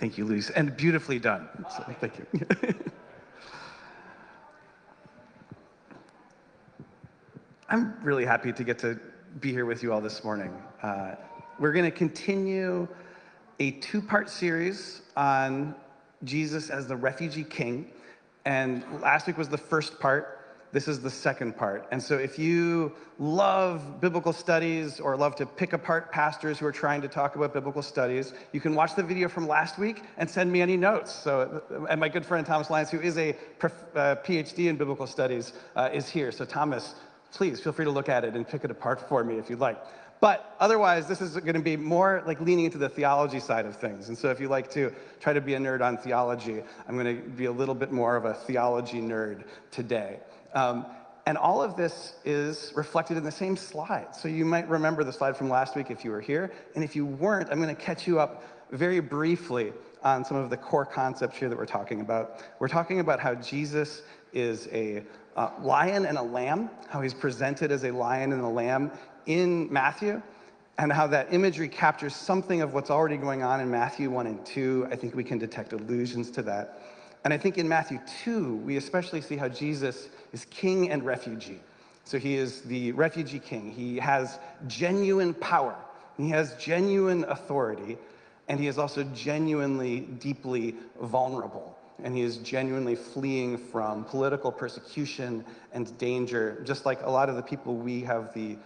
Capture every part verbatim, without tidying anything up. Thank you, Luis, and beautifully done. So, thank you. I'm really happy to get to be here with you all this morning. Uh, we're going to continue a two-part series on Jesus as the refugee king, and last week was the first part. This is the second part. And so if you love biblical studies or love to pick apart pastors who are trying to talk about biblical studies, you can watch the video from last week and send me any notes. So, and my good friend Thomas Lyons, who is a P H D in biblical studies, uh, is here. So Thomas, please feel free to look at it and pick it apart for me if you'd like. But otherwise, this is going to be more like leaning into the theology side of things. And so if you like to try to be a nerd on theology, I'm going to be a little bit more of a theology nerd today. Um, and all of this is reflected in the same slide. So you might remember the slide from last week if you were here. And if you weren't, I'm going to catch you up very briefly on some of the core concepts here that we're talking about. We're talking about how Jesus is a uh, lion and a lamb, how he's presented as a lion and a lamb in Matthew, and how that imagery captures something of what's already going on in Matthew one and two. I think we can detect allusions to that. And I think in Matthew two, we especially see how Jesus is king and refugee. So he is the refugee king. He has genuine power, and he has genuine authority, and he is also genuinely, deeply vulnerable. And he is genuinely fleeing from political persecution and danger, just like a lot of the people we have the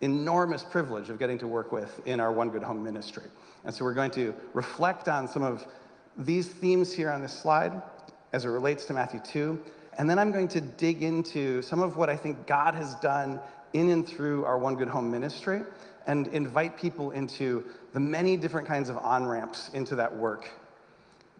enormous privilege of getting to work with in our One Good Home ministry. And so we're going to reflect on some of these themes here on this slide as it relates to Matthew two. And then I'm going to dig into some of what I think God has done in and through our One Good Home ministry and invite people into the many different kinds of on-ramps into that work.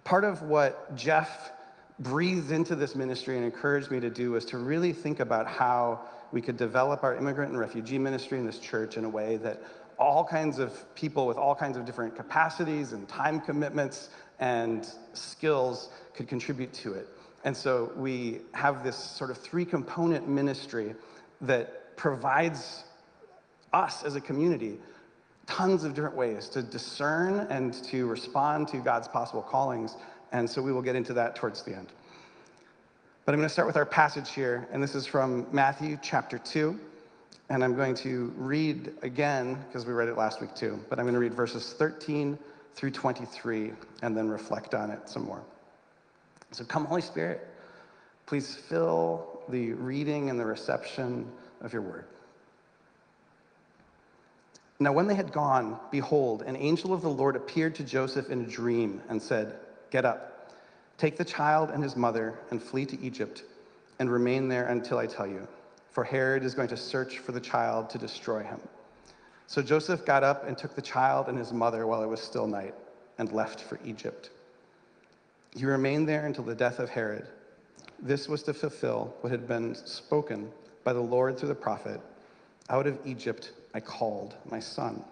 Part of what Jeff breathed into this ministry and encouraged me to do was to really think about how we could develop our immigrant and refugee ministry in this church in a way that all kinds of people with all kinds of different capacities and time commitments and skills could contribute to it. And so we have this sort of three-component ministry that provides us as a community tons of different ways to discern and to respond to God's possible callings, and so we will get into that towards the end. But I'm going to start with our passage here, and this is from Matthew chapter two, and I'm going to read again, because we read it last week too, but I'm going to read verses thirteen through twenty-three, and then reflect on it some more. So come, Holy Spirit, please fill the reading and the reception of your word. Now when they had gone, behold, an angel of the Lord appeared to Joseph in a dream and said, "Get up, take the child and his mother and flee to Egypt and remain there until I tell you, for Herod is going to search for the child to destroy him." So Joseph got up and took the child and his mother while it was still night and left for Egypt. He remained there until the death of Herod. This was to fulfill what had been spoken by the Lord through the prophet, "Out of Egypt I called my son."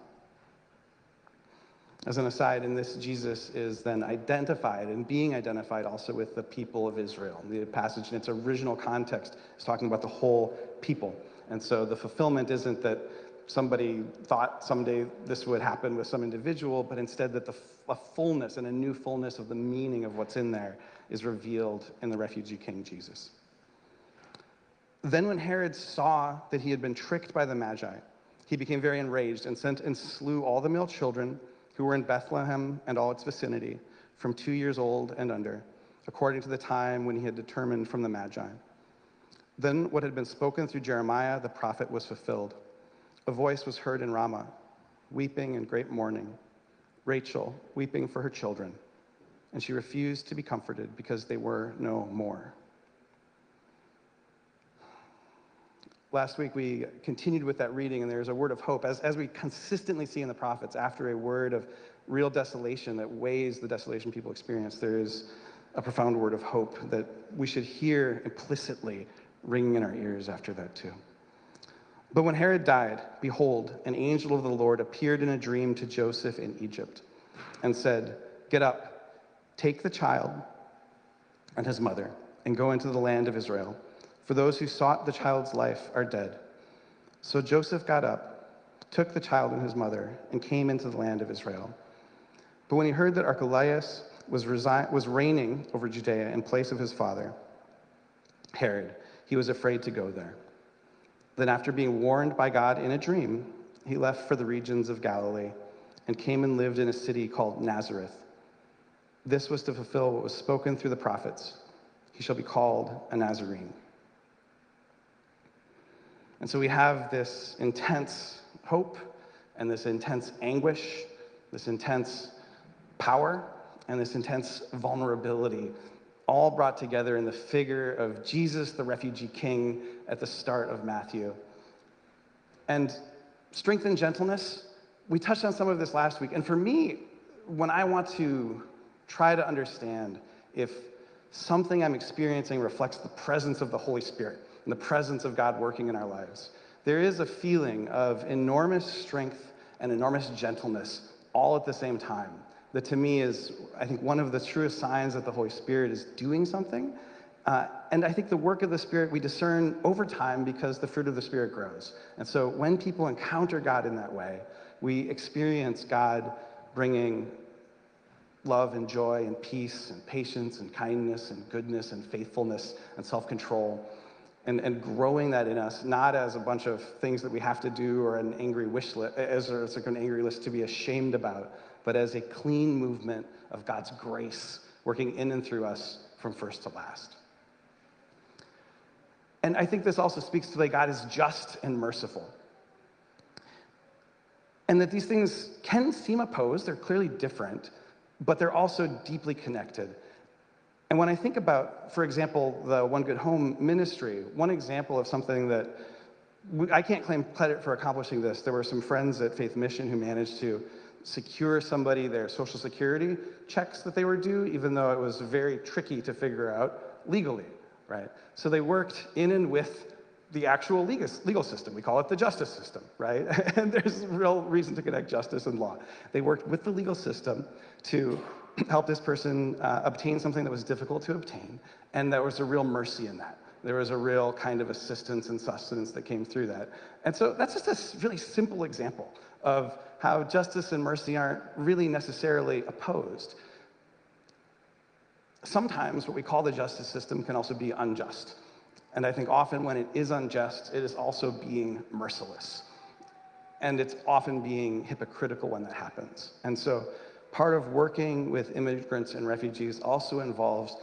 As an aside, in this, Jesus is then identified and being identified also with the people of Israel. The passage in its original context is talking about the whole people. And so the fulfillment isn't that somebody thought someday this would happen with some individual, but instead that the a fullness and a new fullness of the meaning of what's in there is revealed in the refugee king Jesus. Then when Herod saw that he had been tricked by the Magi, he became very enraged and sent and slew all the male children who were in Bethlehem and all its vicinity from two years old and under, according to the time when he had determined from the Magi. Then what had been spoken through Jeremiah the prophet was fulfilled. A voice was heard in Rama, weeping and great mourning, Rachel weeping for her children, and she refused to be comforted because they were no more. Last week, we continued with that reading, and there's a word of hope, as, as we consistently see in the prophets. After a word of real desolation that weighs the desolation people experience, there is a profound word of hope that we should hear implicitly ringing in our ears after that, too. But when Herod died, behold, an angel of the Lord appeared in a dream to Joseph in Egypt and said, "Get up, take the child and his mother, and go into the land of Israel. For those who sought the child's life are dead." So Joseph got up, took the child and his mother, and came into the land of Israel. But when he heard that Archelaus was, resi- was reigning over Judea in place of his father, Herod. He was afraid to go there. Then after being warned by God in a dream, he left for the regions of Galilee and came and lived in a city called Nazareth. This was to fulfill what was spoken through the prophets. He shall be called a Nazarene. And so we have this intense hope and this intense anguish, this intense power, and this intense vulnerability, all brought together in the figure of Jesus, the refugee king, at the start of Matthew. And strength and gentleness, we touched on some of this last week. And for me, when I want to try to understand if something I'm experiencing reflects the presence of the Holy Spirit and the presence of God working in our lives, there is a feeling of enormous strength and enormous gentleness all at the same time. That to me is, I think, one of the truest signs that the Holy Spirit is doing something. Uh, and I think the work of the Spirit we discern over time because the fruit of the Spirit grows. And so when people encounter God in that way, we experience God bringing love and joy and peace and patience and kindness and goodness and faithfulness and self-control and, and growing that in us, not as a bunch of things that we have to do or an angry wish list, as or it's like an angry list to be ashamed about, but as a clean movement of God's grace working in and through us from first to last. And I think this also speaks to the way God is just and merciful. And that these things can seem opposed, they're clearly different, but they're also deeply connected. And when I think about, for example, the One Good Home ministry, one example of something that we, I can't claim credit for accomplishing this, there were some friends at Faith Mission who managed to secure somebody their social security checks that they were due, even though it was very tricky to figure out legally, right? So they worked in and with the actual legal, legal system. We call it the justice system, right? And there's real reason to connect justice and law. They worked with the legal system to help this person uh, obtain something that was difficult to obtain, and there was a real mercy in that. There was a real kind of assistance and sustenance that came through that. And so that's just a really simple example of how justice and mercy aren't really necessarily opposed. Sometimes what we call the justice system can also be unjust. And I think often when it is unjust, it is also being merciless. And it's often being hypocritical when that happens. And so part of working with immigrants and refugees also involves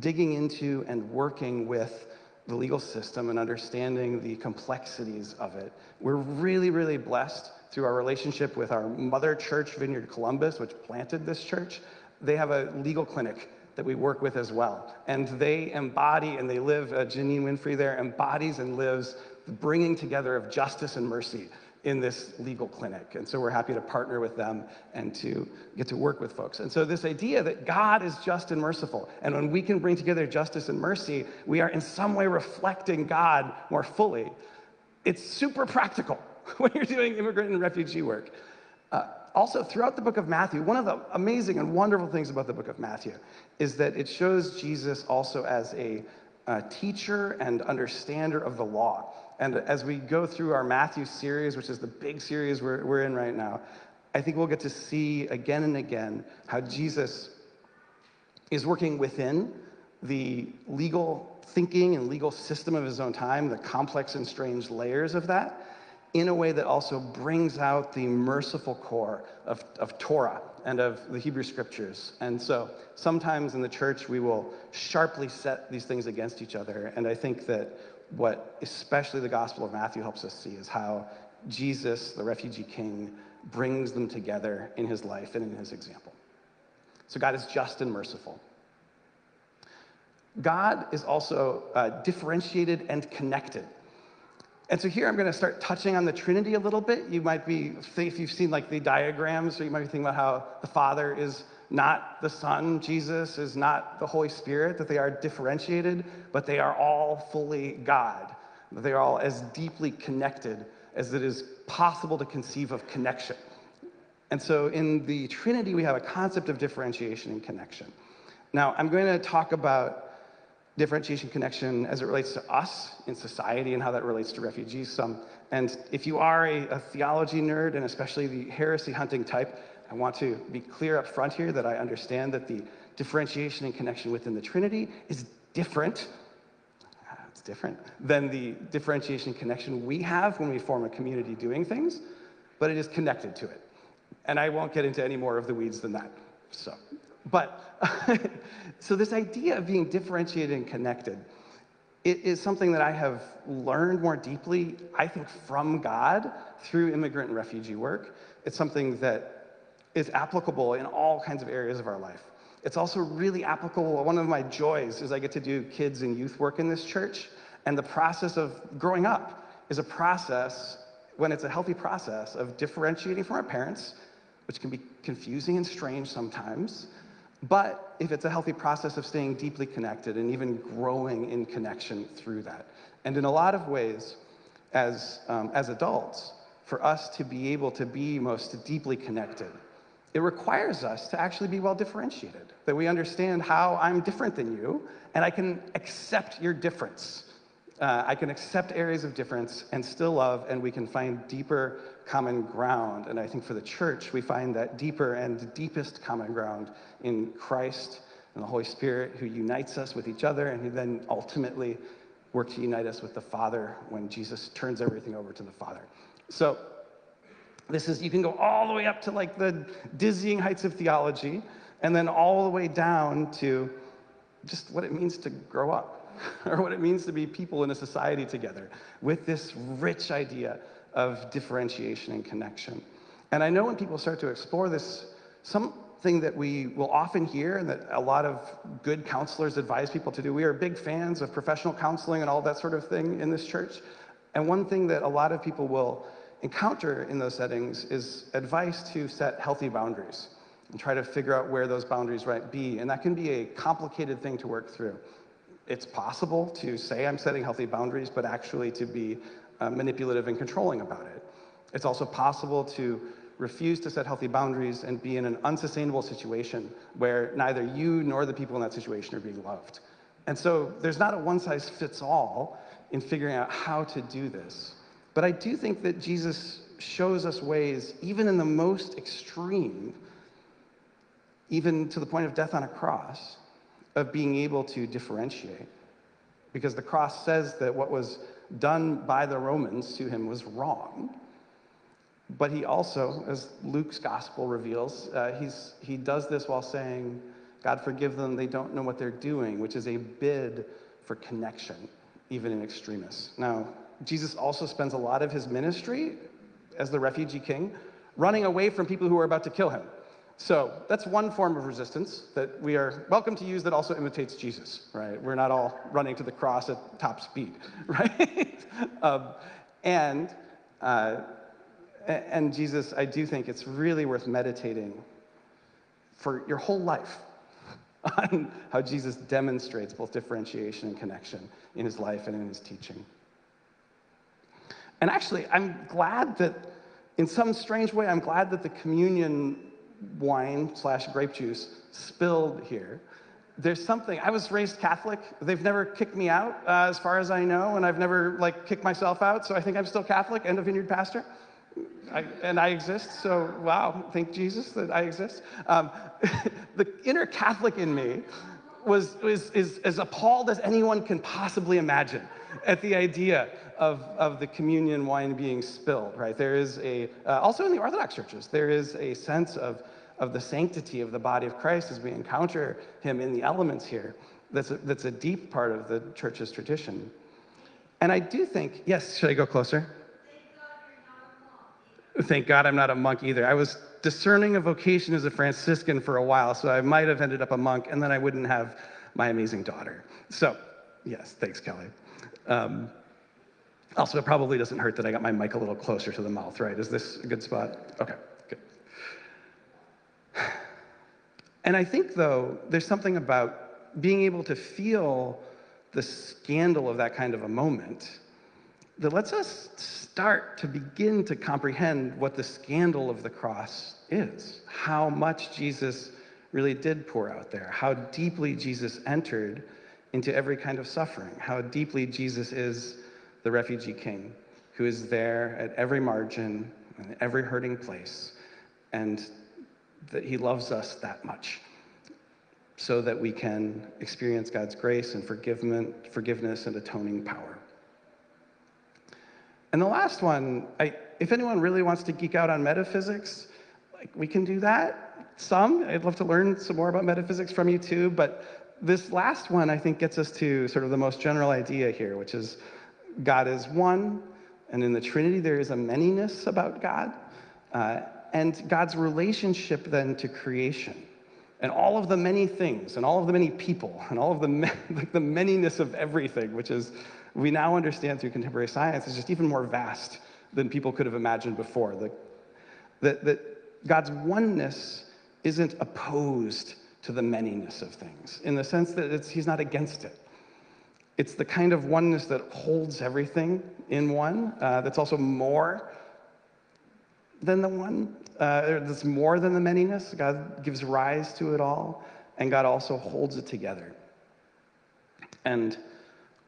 digging into and working with the legal system and understanding the complexities of it. We're really, really blessed through our relationship with our mother church, Vineyard Columbus, which planted this church. They have a legal clinic that we work with as well. And they embody and they live, uh, Janine Winfrey there embodies and lives the bringing together of justice and mercy in this legal clinic. And so we're happy to partner with them and to get to work with folks. And so this idea that God is just and merciful, and when we can bring together justice and mercy, we are in some way reflecting God more fully. It's super practical when you're doing immigrant and refugee work. Uh, Also, throughout the book of Matthew, one of the amazing and wonderful things about the book of Matthew is that it shows Jesus also as a, a teacher and understander of the law. And as we go through our Matthew series, which is the big series we're, we're in right now, I think we'll get to see again and again how Jesus is working within the legal thinking and legal system of his own time, the complex and strange layers of that, in a way that also brings out the merciful core of, of Torah and of the Hebrew Scriptures. And so sometimes in the church, we will sharply set these things against each other. And I think that what especially the Gospel of Matthew helps us see is how Jesus, the refugee king, brings them together in his life and in his example. So God is just and merciful. God is also uh, differentiated and connected. And so here I'm going to start touching on the Trinity a little bit. You might be, if you've seen like the diagrams, or you might be thinking about how the Father is not the Son, Jesus is not the Holy Spirit, that they are differentiated, but they are all fully God. They are all as deeply connected as it is possible to conceive of connection. And so in the Trinity, we have a concept of differentiation and connection. Now, I'm going to talk about differentiation, connection as it relates to us in society and how that relates to refugees some. And if you are a, a theology nerd, and especially the heresy hunting type, I want to be clear up front here that I understand that the differentiation and connection within the Trinity is different. It's different than the differentiation and connection we have when we form a community doing things, but it is connected to it. And I won't get into any more of the weeds than that. So, but, so this idea of being differentiated and connected, it is something that I have learned more deeply, I think, from God through immigrant and refugee work. It's something that is applicable in all kinds of areas of our life. It's also really applicable. One of my joys is I get to do kids and youth work in this church, and the process of growing up is a process, when it's a healthy process, of differentiating from our parents, which can be confusing and strange sometimes, but if it's a healthy process of staying deeply connected and even growing in connection through that. And in a lot of ways, as, um, as adults, for us to be able to be most deeply connected, it requires us to actually be well differentiated, that we understand how I'm different than you, and I can accept your difference. Uh, I can accept areas of difference and still love, and we can find deeper common ground. And I think for the church, we find that deeper and deepest common ground in Christ and the Holy Spirit, who unites us with each other and who then ultimately work to unite us with the Father when Jesus turns everything over to the Father. So this is, you can go all the way up to like the dizzying heights of theology, and then all the way down to just what it means to grow up, or what it means to be people in a society together, with this rich idea of differentiation and connection. And I know when people start to explore this, something that we will often hear, and that a lot of good counselors advise people to do, we are big fans of professional counseling and all that sort of thing in this church. And one thing that a lot of people will encounter in those settings is advice to set healthy boundaries and try to figure out where those boundaries might be. And that can be a complicated thing to work through. It's possible to say I'm setting healthy boundaries, but actually to be uh, manipulative and controlling about it. It's also possible to refuse to set healthy boundaries and be in an unsustainable situation where neither you nor the people in that situation are being loved. And so there's not a one-size-fits-all in figuring out how to do this. But I do think that Jesus shows us ways, even in the most extreme, even to the point of death on a cross, of being able to differentiate. Because the cross says that what was done by the Romans to him was wrong. But he also, as Luke's gospel reveals, uh, he's, he does this while saying, God forgive them, they don't know what they're doing, which is a bid for connection, even in extremists. Now, Jesus also spends a lot of his ministry as the refugee king running away from people who are about to kill him. So that's one form of resistance that we are welcome to use that also imitates Jesus, right? We're not all running to the cross at top speed, right? um, and, uh, and Jesus, I do think it's really worth meditating for your whole life on how Jesus demonstrates both differentiation and connection in his life and in his teaching. And actually, I'm glad that, in some strange way, I'm glad that the communion wine slash grape juice spilled here. There's something, I was raised Catholic. They've never kicked me out, uh, as far as I know, and I've never, like, kicked myself out, so I think I'm still Catholic and a Vineyard pastor. I, and I exist, so wow, thank Jesus that I exist. Um, the inner Catholic in me was, was is as appalled as anyone can possibly imagine at the idea Of, of the communion wine being spilled, right? There is a, uh, also in the Orthodox churches, there is a sense of, of the sanctity of the body of Christ as we encounter him in the elements here. That's a, that's a deep part of the church's tradition. And I do think, yes, should I go closer? Thank God I'm not a monk either. I was discerning a vocation as a Franciscan for a while, so I might have ended up a monk, and then I wouldn't have my amazing daughter. So, yes, thanks, Kelly. Um, Also, it probably doesn't hurt that I got my mic a little closer to the mouth, right? Is this a good spot? Okay, good. And I think, though, there's something about being able to feel the scandal of that kind of a moment that lets us start to begin to comprehend what the scandal of the cross is, how much Jesus really did pour out there, how deeply Jesus entered into every kind of suffering, how deeply Jesus is the refugee king, who is there at every margin and every hurting place, and that he loves us that much so that we can experience God's grace and forgiveness and atoning power. And the last one, I, if anyone really wants to geek out on metaphysics, like we can do that some. I'd love to learn some more about metaphysics from you too, but this last one I think gets us to sort of the most general idea here, which is God is one, and in the Trinity there is a manyness about God, uh, and God's relationship then to creation, and all of the many things, and all of the many people, and all of the ma- like the manyness of everything, which is we now understand through contemporary science is just even more vast than people could have imagined before. The, that, that God's oneness isn't opposed to the manyness of things in the sense that it's, he's not against it. It's the kind of oneness that holds everything in one, uh, that's also more than the one, uh, that's more than the manyness. God gives rise to it all, and God also holds it together. And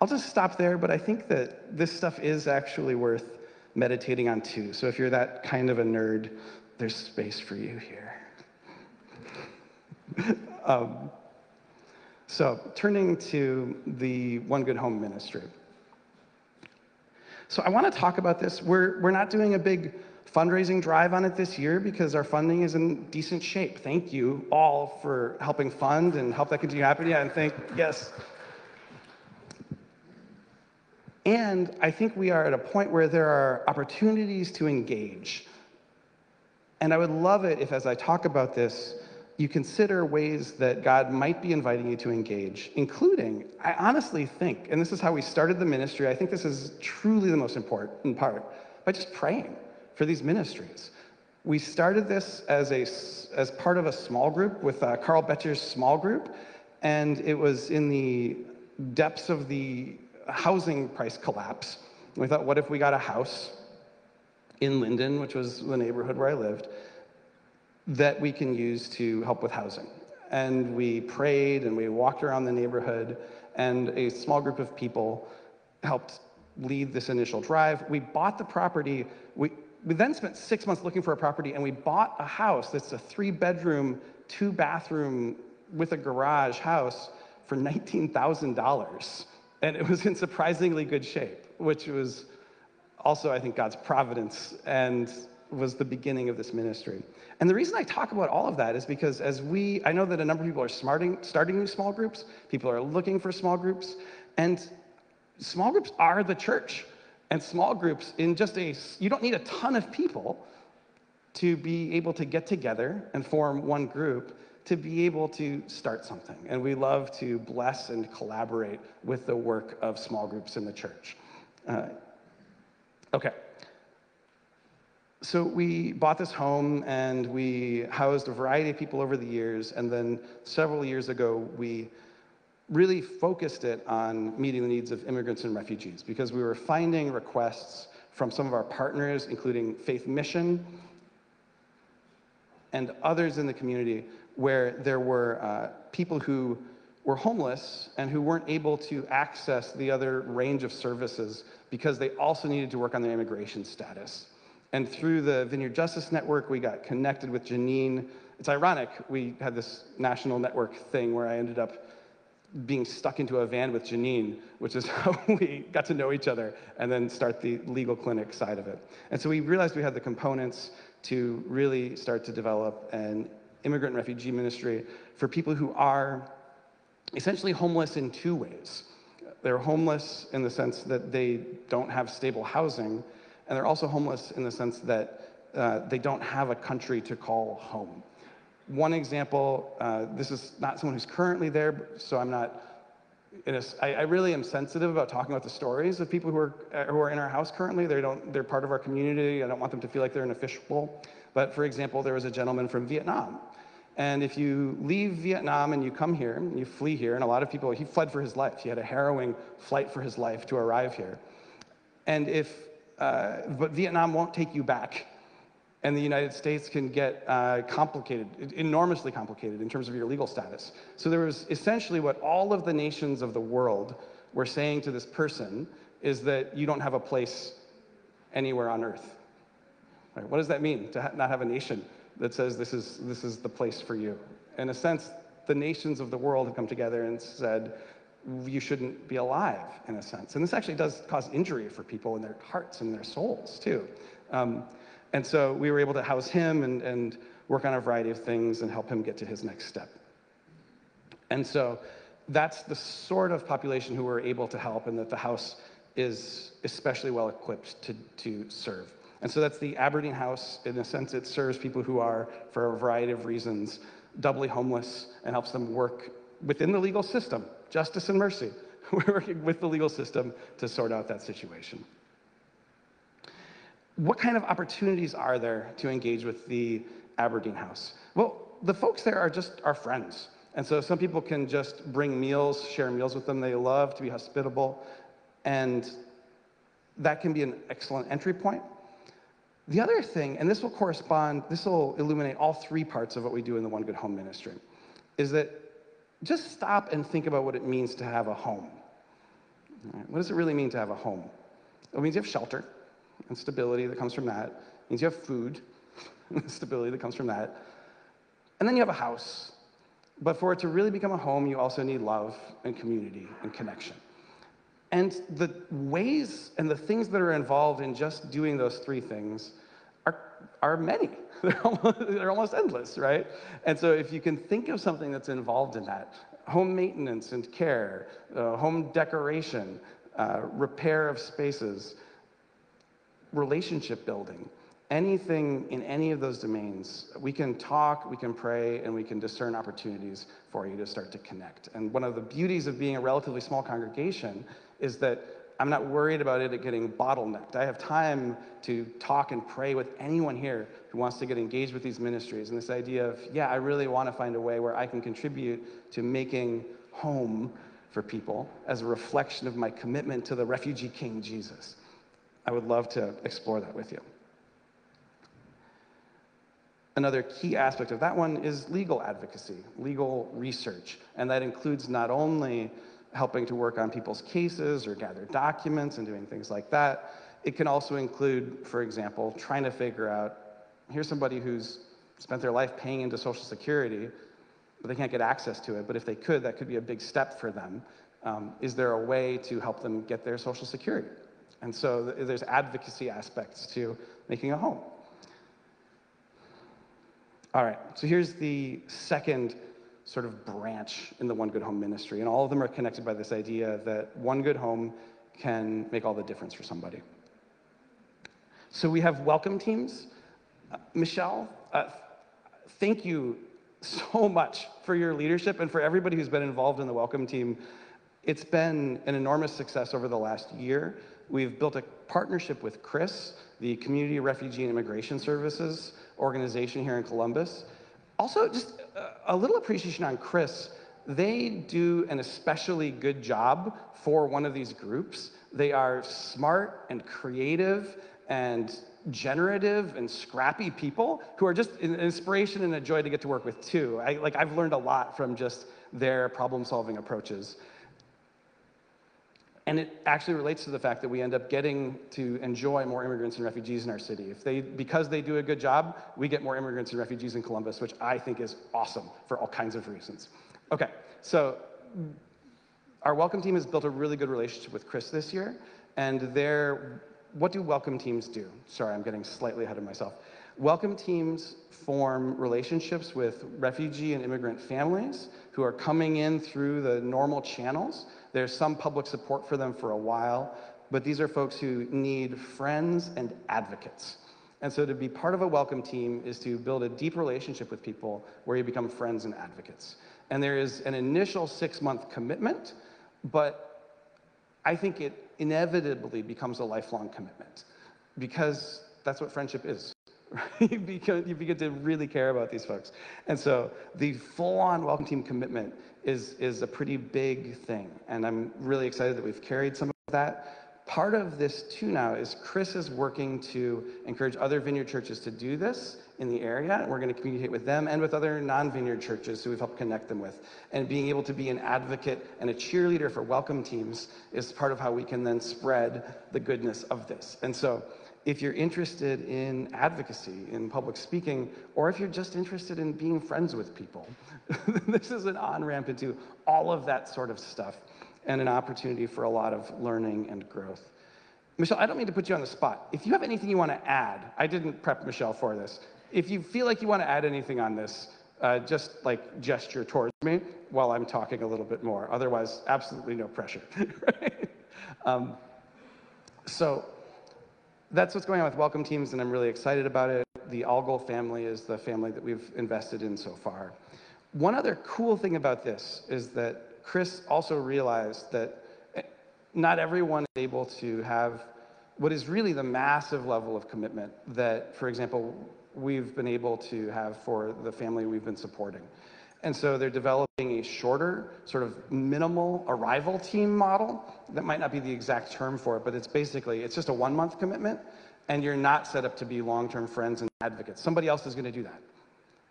I'll just stop there, but I think that this stuff is actually worth meditating on too. So if you're that kind of a nerd, there's space for you here. um, So, turning to the One Good Home ministry. So I want to talk about this. We're, we're not doing a big fundraising drive on it this year because our funding is in decent shape. Thank you all for helping fund and help that continue happening. Yeah, and thank, yes. And I think we are at a point where there are opportunities to engage. And I would love it if, as I talk about this, you consider ways that God might be inviting you to engage, including, I honestly think, and this is how we started the ministry, I think this is truly the most important part, by just praying for these ministries. We started this as a as part of a small group with uh, Carl Betcher's small group, and it was in the depths of the housing price collapse. And we thought, what if we got a house in Linden, which was the neighborhood where I lived, that we can use to help with housing. And we prayed and we walked around the neighborhood, and a small group of people helped lead this initial drive. We bought the property. We, we then spent six months looking for a property, and we bought a house that's a three bedroom, two bathroom with a garage house for nineteen thousand dollars. And it was in surprisingly good shape, which was also, I think, God's providence and was the beginning of this ministry. And the reason I talk about all of that is because as we, I know that a number of people are smarting, starting new small groups, people are looking for small groups, and small groups are the church. And small groups in just a, you don't need a ton of people to be able to get together and form one group to be able to start something. And we love to bless and collaborate with the work of small groups in the church. Uh, okay. So we bought this home, and we housed a variety of people over the years, and then several years ago, we really focused it on meeting the needs of immigrants and refugees, because we were finding requests from some of our partners, including Faith Mission and others in the community, where there were uh, people who were homeless and who weren't able to access the other range of services because they also needed to work on their immigration status. And through the Vineyard Justice Network, we got connected with Janine. It's ironic, we had this national network thing where I ended up being stuck into a van with Janine, which is how we got to know each other and then start the legal clinic side of it. And so we realized we had the components to really start to develop an immigrant and refugee ministry for people who are essentially homeless in two ways. They're homeless in the sense that they don't have stable housing, and they're also homeless in the sense that uh, they don't have a country to call home. One example, uh, this is not someone who's currently there, so I'm not, in a, I, I really am sensitive about talking about the stories of people who are who are in our house currently. They don't, they're part of our community. I don't want them to feel like they're in a fishbowl. But for example, there was a gentleman from Vietnam. And if you leave Vietnam and you come here, you flee here, and a lot of people, he fled for his life. He had a harrowing flight for his life to arrive here. And if Uh, but Vietnam won't take you back, and the United States can get uh, complicated, enormously complicated in terms of your legal status. So there was essentially what all of the nations of the world were saying to this person is that you don't have a place anywhere on earth. Right? What does that mean, to ha- not have a nation? that says this is, this is the place for you. In a sense, the nations of the world have come together and said, you shouldn't be alive, in a sense. And this actually does cause injury for people in their hearts and their souls, too. Um, and so we were able to house him and, and work on a variety of things and help him get to his next step. And so that's the sort of population who we're able to help, and that the house is especially well equipped to, to serve. And so that's the Aberdeen House. In a sense, it serves people who are, for a variety of reasons, doubly homeless, and helps them work within the legal system. Justice and mercy. We're working with the legal system to sort out that situation. What kind of opportunities are there to engage with the Aberdeen House? Well, the folks there are just our friends. And so some people can just bring meals, share meals with them. They love to be hospitable. And that can be an excellent entry point. The other thing, and this will correspond, this will illuminate all three parts of what we do in the One Good Home ministry, is that just stop and think about what it means to have a home. All right, what does it really mean to have a home? It means you have shelter and stability that comes from that. It means you have food and stability that comes from that. And then you have a house. But for it to really become a home, you also need love and community and connection. And the ways and the things that are involved in just doing those three things are, are many. They're almost, they're almost endless, right? And so if you can think of something that's involved in that, home maintenance and care, uh, home decoration, uh, repair of spaces, relationship building, anything in any of those domains, we can talk, we can pray, and we can discern opportunities for you to start to connect. And one of the beauties of being a relatively small congregation is that I'm not worried about it getting bottlenecked. I have time to talk and pray with anyone here who wants to get engaged with these ministries. And this idea of, yeah, I really want to find a way where I can contribute to making home for people as a reflection of my commitment to the refugee King Jesus. I would love to explore that with you. Another key aspect of that one is legal advocacy, legal research. And that includes not only helping to work on people's cases or gather documents and doing things like that. It can also include, for example, trying to figure out, here's somebody who's spent their life paying into Social Security, but they can't get access to it. But if they could, that could be a big step for them. Um, is there a way to help them get their Social Security? And so th- there's advocacy aspects to making a home. All right, so here's the second sort of branch in the One Good Home ministry. And all of them are connected by this idea that One Good Home can make all the difference for somebody. So we have welcome teams. Uh, Michelle, uh, thank you so much for your leadership and for everybody who's been involved in the welcome team. It's been an enormous success over the last year. We've built a partnership with CRIS, the Community Refugee and Immigration Services organization here in Columbus. Also, just a little appreciation on CRIS. They do an especially good job for one of these groups. They are smart and creative and generative and scrappy people who are just an inspiration and a joy to get to work with, too. I, like, I've learned a lot from just their problem-solving approaches. And it actually relates to the fact that we end up getting to enjoy more immigrants and refugees in our city. If they, because they do a good job, we get more immigrants and refugees in Columbus, which I think is awesome for all kinds of reasons. Okay, so our welcome team has built a really good relationship with CRIS this year, and they're, what do welcome teams do? Sorry, I'm getting slightly ahead of myself. Welcome teams form relationships with refugee and immigrant families who are coming in through the normal channels. There's some public support for them for a while, but these are folks who need friends and advocates. And so to be part of a welcome team is to build a deep relationship with people where you become friends and advocates. And there is an initial six-month commitment, but I think it inevitably becomes a lifelong commitment because that's what friendship is. You begin to really care about these folks. And so the full-on welcome team commitment is, is a pretty big thing. And I'm really excited that we've carried some of that. Part of this, too, now is CRIS is working to encourage other Vineyard churches to do this in the area. And we're going to communicate with them and with other non-Vineyard churches who we've helped connect them with. And being able to be an advocate and a cheerleader for welcome teams is part of how we can then spread the goodness of this. And so if you're interested in advocacy, in public speaking, or if you're just interested in being friends with people, this is an on-ramp into all of that sort of stuff and an opportunity for a lot of learning and growth. Michelle, I don't mean to put you on the spot. If you have anything you want to add, I didn't prep Michelle for this. If you feel like you want to add anything on this, uh, just like gesture towards me while I'm talking a little bit more. Otherwise, absolutely no pressure. Right? Um, so that's what's going on with Welcome Teams, and I'm really excited about it. The Algol family is the family that we've invested in so far. One other cool thing about this is that Chris also realized that not everyone is able to have what is really the massive level of commitment that, for example, we've been able to have for the family we've been supporting. And so they're developing a shorter, sort of minimal arrival team model. That might not be the exact term for it, but it's basically, it's just a one-month commitment, and you're not set up to be long-term friends and advocates. Somebody else is going to do that.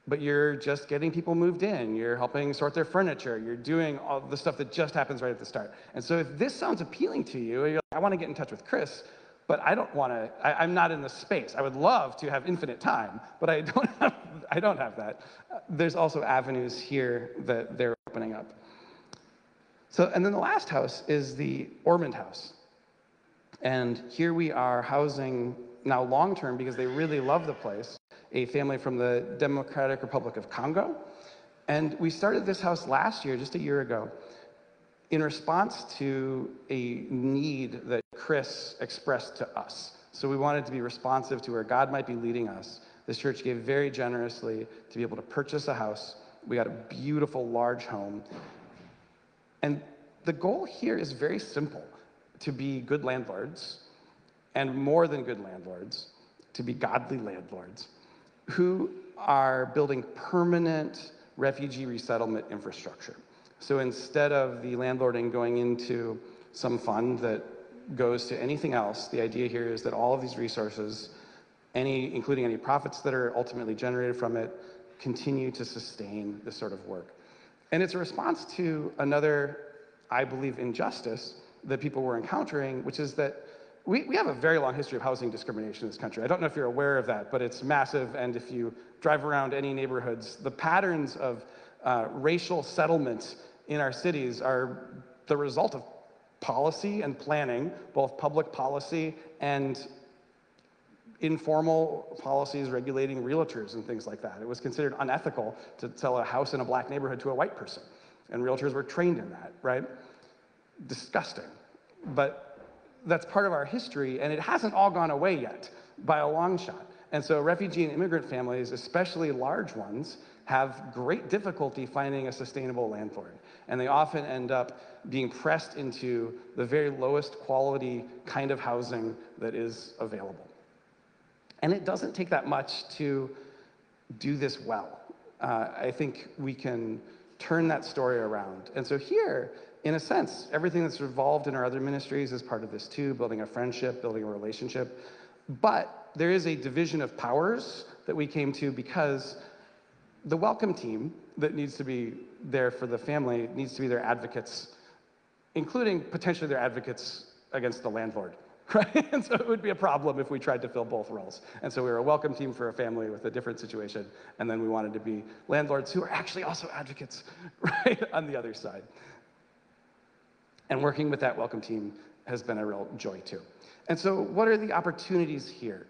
But you're just getting people moved in, you're helping sort their furniture, you're doing all the stuff that just happens right at the start. And so if this sounds appealing to you, you're like, I want to get in touch with Chris, but I don't want to, I, I'm not in the space. I would love to have infinite time, but I don't have, I don't have that. There's also avenues here that they're opening up. So, and then the last house is the Ormond House. And here we are housing, now long-term, because they really love the place, a family from the Democratic Republic of Congo. And we started this house last year, just a year ago, in response to a need that Chris expressed to us. So we wanted to be responsive to where God might be leading us. This church gave very generously to be able to purchase a house. We got a beautiful, large home. And the goal here is very simple, to be good landlords, and more than good landlords, to be godly landlords, who are building permanent refugee resettlement infrastructure. So instead of the landlording going into some fund that goes to anything else, the idea here is that all of these resources, any, including any profits that are ultimately generated from it, continue to sustain this sort of work. And it's a response to another, I believe, injustice that people were encountering, which is that We, we have a very long history of housing discrimination in this country. I don't know if you're aware of that, but it's massive, and if you drive around any neighborhoods, the patterns of uh, racial settlement in our cities are the result of policy and planning, both public policy and informal policies regulating realtors and things like that. It was considered unethical to sell a house in a black neighborhood to a white person, and realtors were trained in that, right? Disgusting. But that's part of our history, and it hasn't all gone away yet by a long shot. And so refugee and immigrant families, especially large ones, have great difficulty finding a sustainable landlord. And they often end up being pressed into the very lowest quality kind of housing that is available. And it doesn't take that much to do this well. Uh, I think we can turn that story around. And so here, in a sense, everything that's involved in our other ministries is part of this too, building a friendship, building a relationship. But there is a division of powers that we came to because the welcome team that needs to be there for the family needs to be their advocates, including potentially their advocates against the landlord, right? And so it would be a problem if we tried to fill both roles. And so we were a welcome team for a family with a different situation, and then we wanted to be landlords who are actually also advocates, right, on the other side. And working with that welcome team has been a real joy too. And so what are the opportunities here?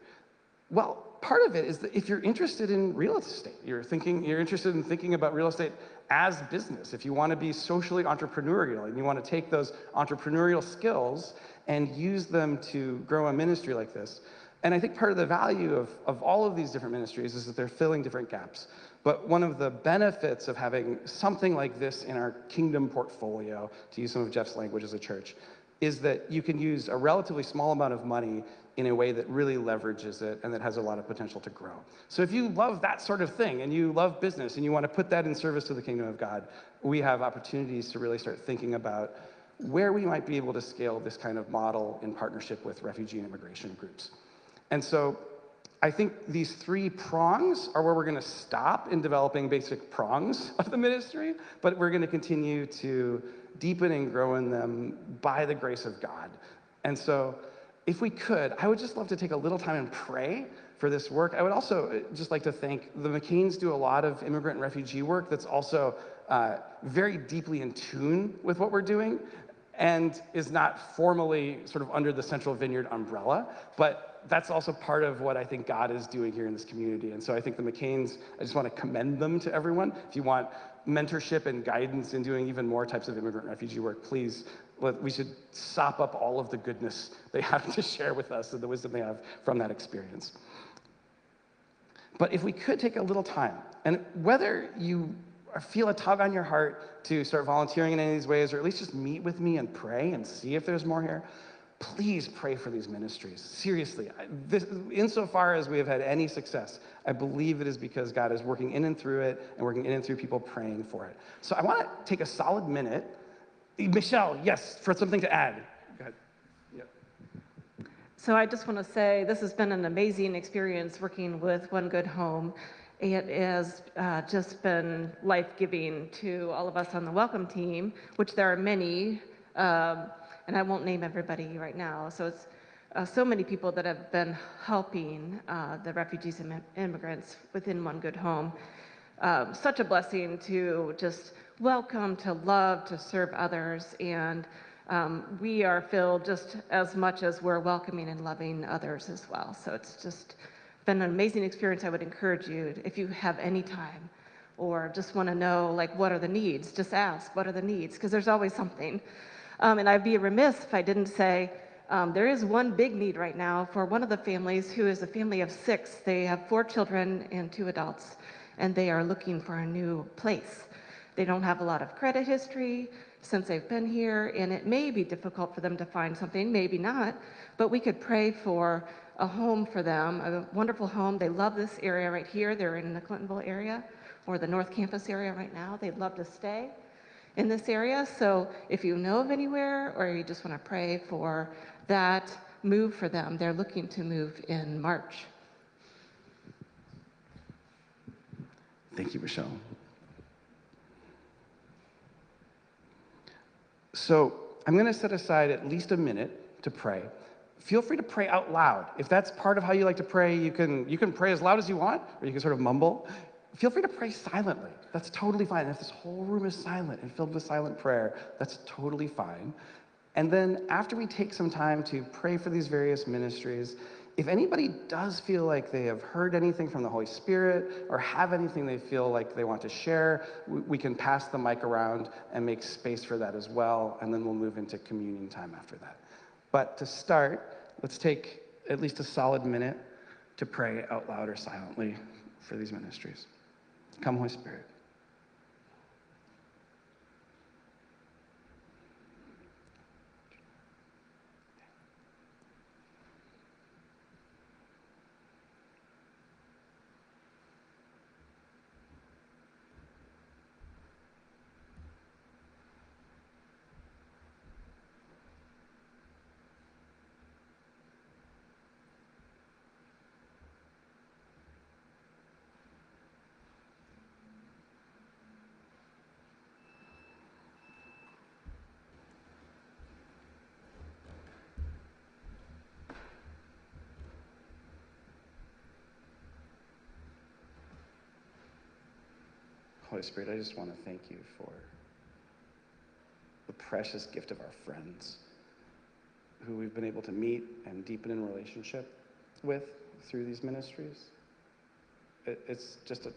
Well, part of it is that if you're interested in real estate, you're thinking, you're interested in thinking about real estate as business, if you want to be socially entrepreneurial and you want to take those entrepreneurial skills and use them to grow a ministry like this. And I think part of the value of, of all of these different ministries is that they're filling different gaps. But one of the benefits of having something like this in our kingdom portfolio, to use some of Jeff's language as a church, is that you can use a relatively small amount of money in a way that really leverages it and that has a lot of potential to grow. So if you love that sort of thing and you love business and you want to put that in service to the kingdom of God, we have opportunities to really start thinking about where we might be able to scale this kind of model in partnership with refugee and immigration groups. And so I think these three prongs are where we're going to stop in developing basic prongs of the ministry, but we're going to continue to deepen and grow in them by the grace of God. And so if we could, I would just love to take a little time and pray for this work. I would also just like to thank the McCains. Do a lot of immigrant and refugee work that's also uh, very deeply in tune with what we're doing and is not formally sort of under the Central Vineyard umbrella, but that's also part of what I think God is doing here in this community. And so I think the McCains, I just want to commend them to everyone. If you want mentorship and guidance in doing even more types of immigrant and refugee work, please, we should sop up all of the goodness they have to share with us and the wisdom they have from that experience. But if we could take a little time, and whether you feel a tug on your heart to start volunteering in any of these ways, or at least just meet with me and pray and see if there's more here, please pray for these ministries. Seriously, this, insofar as we have had any success, I believe it is because God is working in and through it and working in and through people praying for it. So I want to take a solid minute. Michelle, yes, for something to add. Go ahead. Yeah. So I just want to say this has been an amazing experience working with One Good Home. It has uh, just been life-giving to all of us on the welcome team, which there are many. Um, And I won't name everybody right now. So it's uh, so many people that have been helping uh, the refugees and immigrants within One Good Home. Um, such a blessing to just welcome, to love, to serve others. And um, we are filled just as much as we're welcoming and loving others as well. So it's just been an amazing experience. I would encourage you, if you have any time or just want to know, like, what are the needs? Just ask, what are the needs? Because there's always something. Um, and I'd be remiss if I didn't say um, there is one big need right now for one of the families who is a family of six. They have four children and two adults, and they are looking for a new place. They don't have a lot of credit history since they've been here, and it may be difficult for them to find something, maybe not, but we could pray for a home for them, a wonderful home. They love this area right here. They're in the Clintonville area or the North Campus area right now. They'd love to stay in this area. So if you know of anywhere, or you just want to pray for that move for them, they're looking to move in March. Thank you, Michelle. So I'm going to set aside at least a minute to pray. Feel free to pray out loud. If that's part of how you like to pray, you can, you can pray as loud as you want, or you can sort of mumble. Feel free to pray silently. That's totally fine. And if this whole room is silent and filled with silent prayer, that's totally fine. And then after we take some time to pray for these various ministries, if anybody does feel like they have heard anything from the Holy Spirit or have anything they feel like they want to share, we can pass the mic around and make space for that as well. And then we'll move into communion time after that. But to start, let's take at least a solid minute to pray out loud or silently for these ministries. Come, Holy Spirit. Holy Spirit, I just want to thank you for the precious gift of our friends who we've been able to meet and deepen in relationship with through these ministries. It's just a,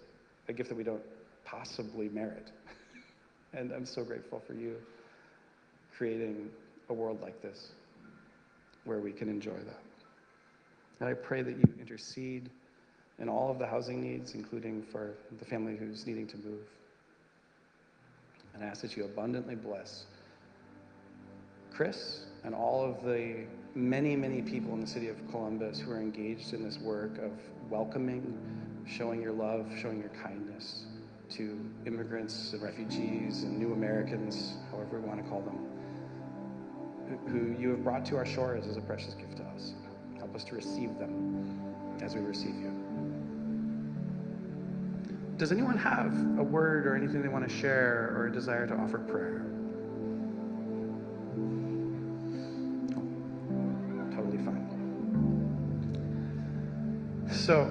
a gift that we don't possibly merit. And I'm so grateful for you creating a world like this where we can enjoy that. And I pray that you intercede and all of the housing needs, including for the family who's needing to move. And I ask that you abundantly bless CRIS and all of the many, many people in the city of Columbus who are engaged in this work of welcoming, showing your love, showing your kindness to immigrants and refugees and new Americans, however we want to call them, who you have brought to our shores as a precious gift to us. Help us to receive them as we receive you. Does anyone have a word or anything they want to share or a desire to offer prayer? Oh, totally fine. So,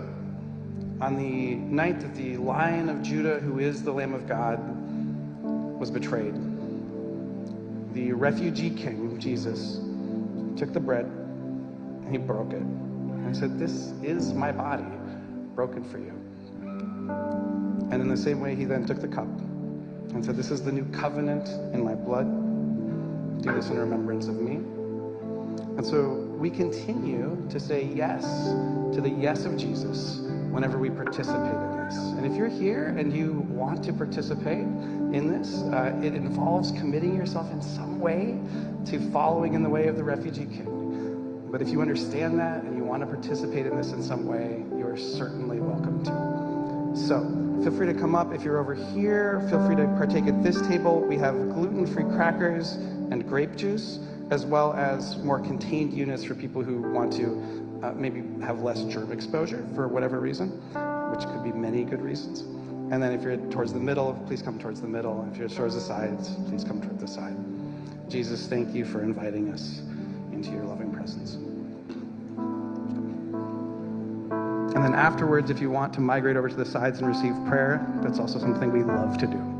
on the night that the Lion of Judah, who is the Lamb of God, was betrayed, the refugee king, Jesus, took the bread and he broke it. And he said, "This is my body, broken for you." And in the same way, he then took the cup and said, "This is the new covenant in my blood. Do this in remembrance of me." And so we continue to say yes to the yes of Jesus whenever we participate in this. And if you're here and you want to participate in this, uh, it involves committing yourself in some way to following in the way of the refugee king. But if you understand that and you want to participate in this in some way, you are certainly welcome to. So, feel free to come up. If you're over here, feel free to partake at this table. We have gluten-free crackers and grape juice, as well as more contained units for people who want to uh, maybe have less germ exposure for whatever reason, which could be many good reasons. And then if you're towards the middle, please come towards the middle. And if you're towards the sides, please come towards the side. Jesus, thank you for inviting us into your loving presence. And then afterwards, if you want to migrate over to the sides and receive prayer, that's also something we love to do.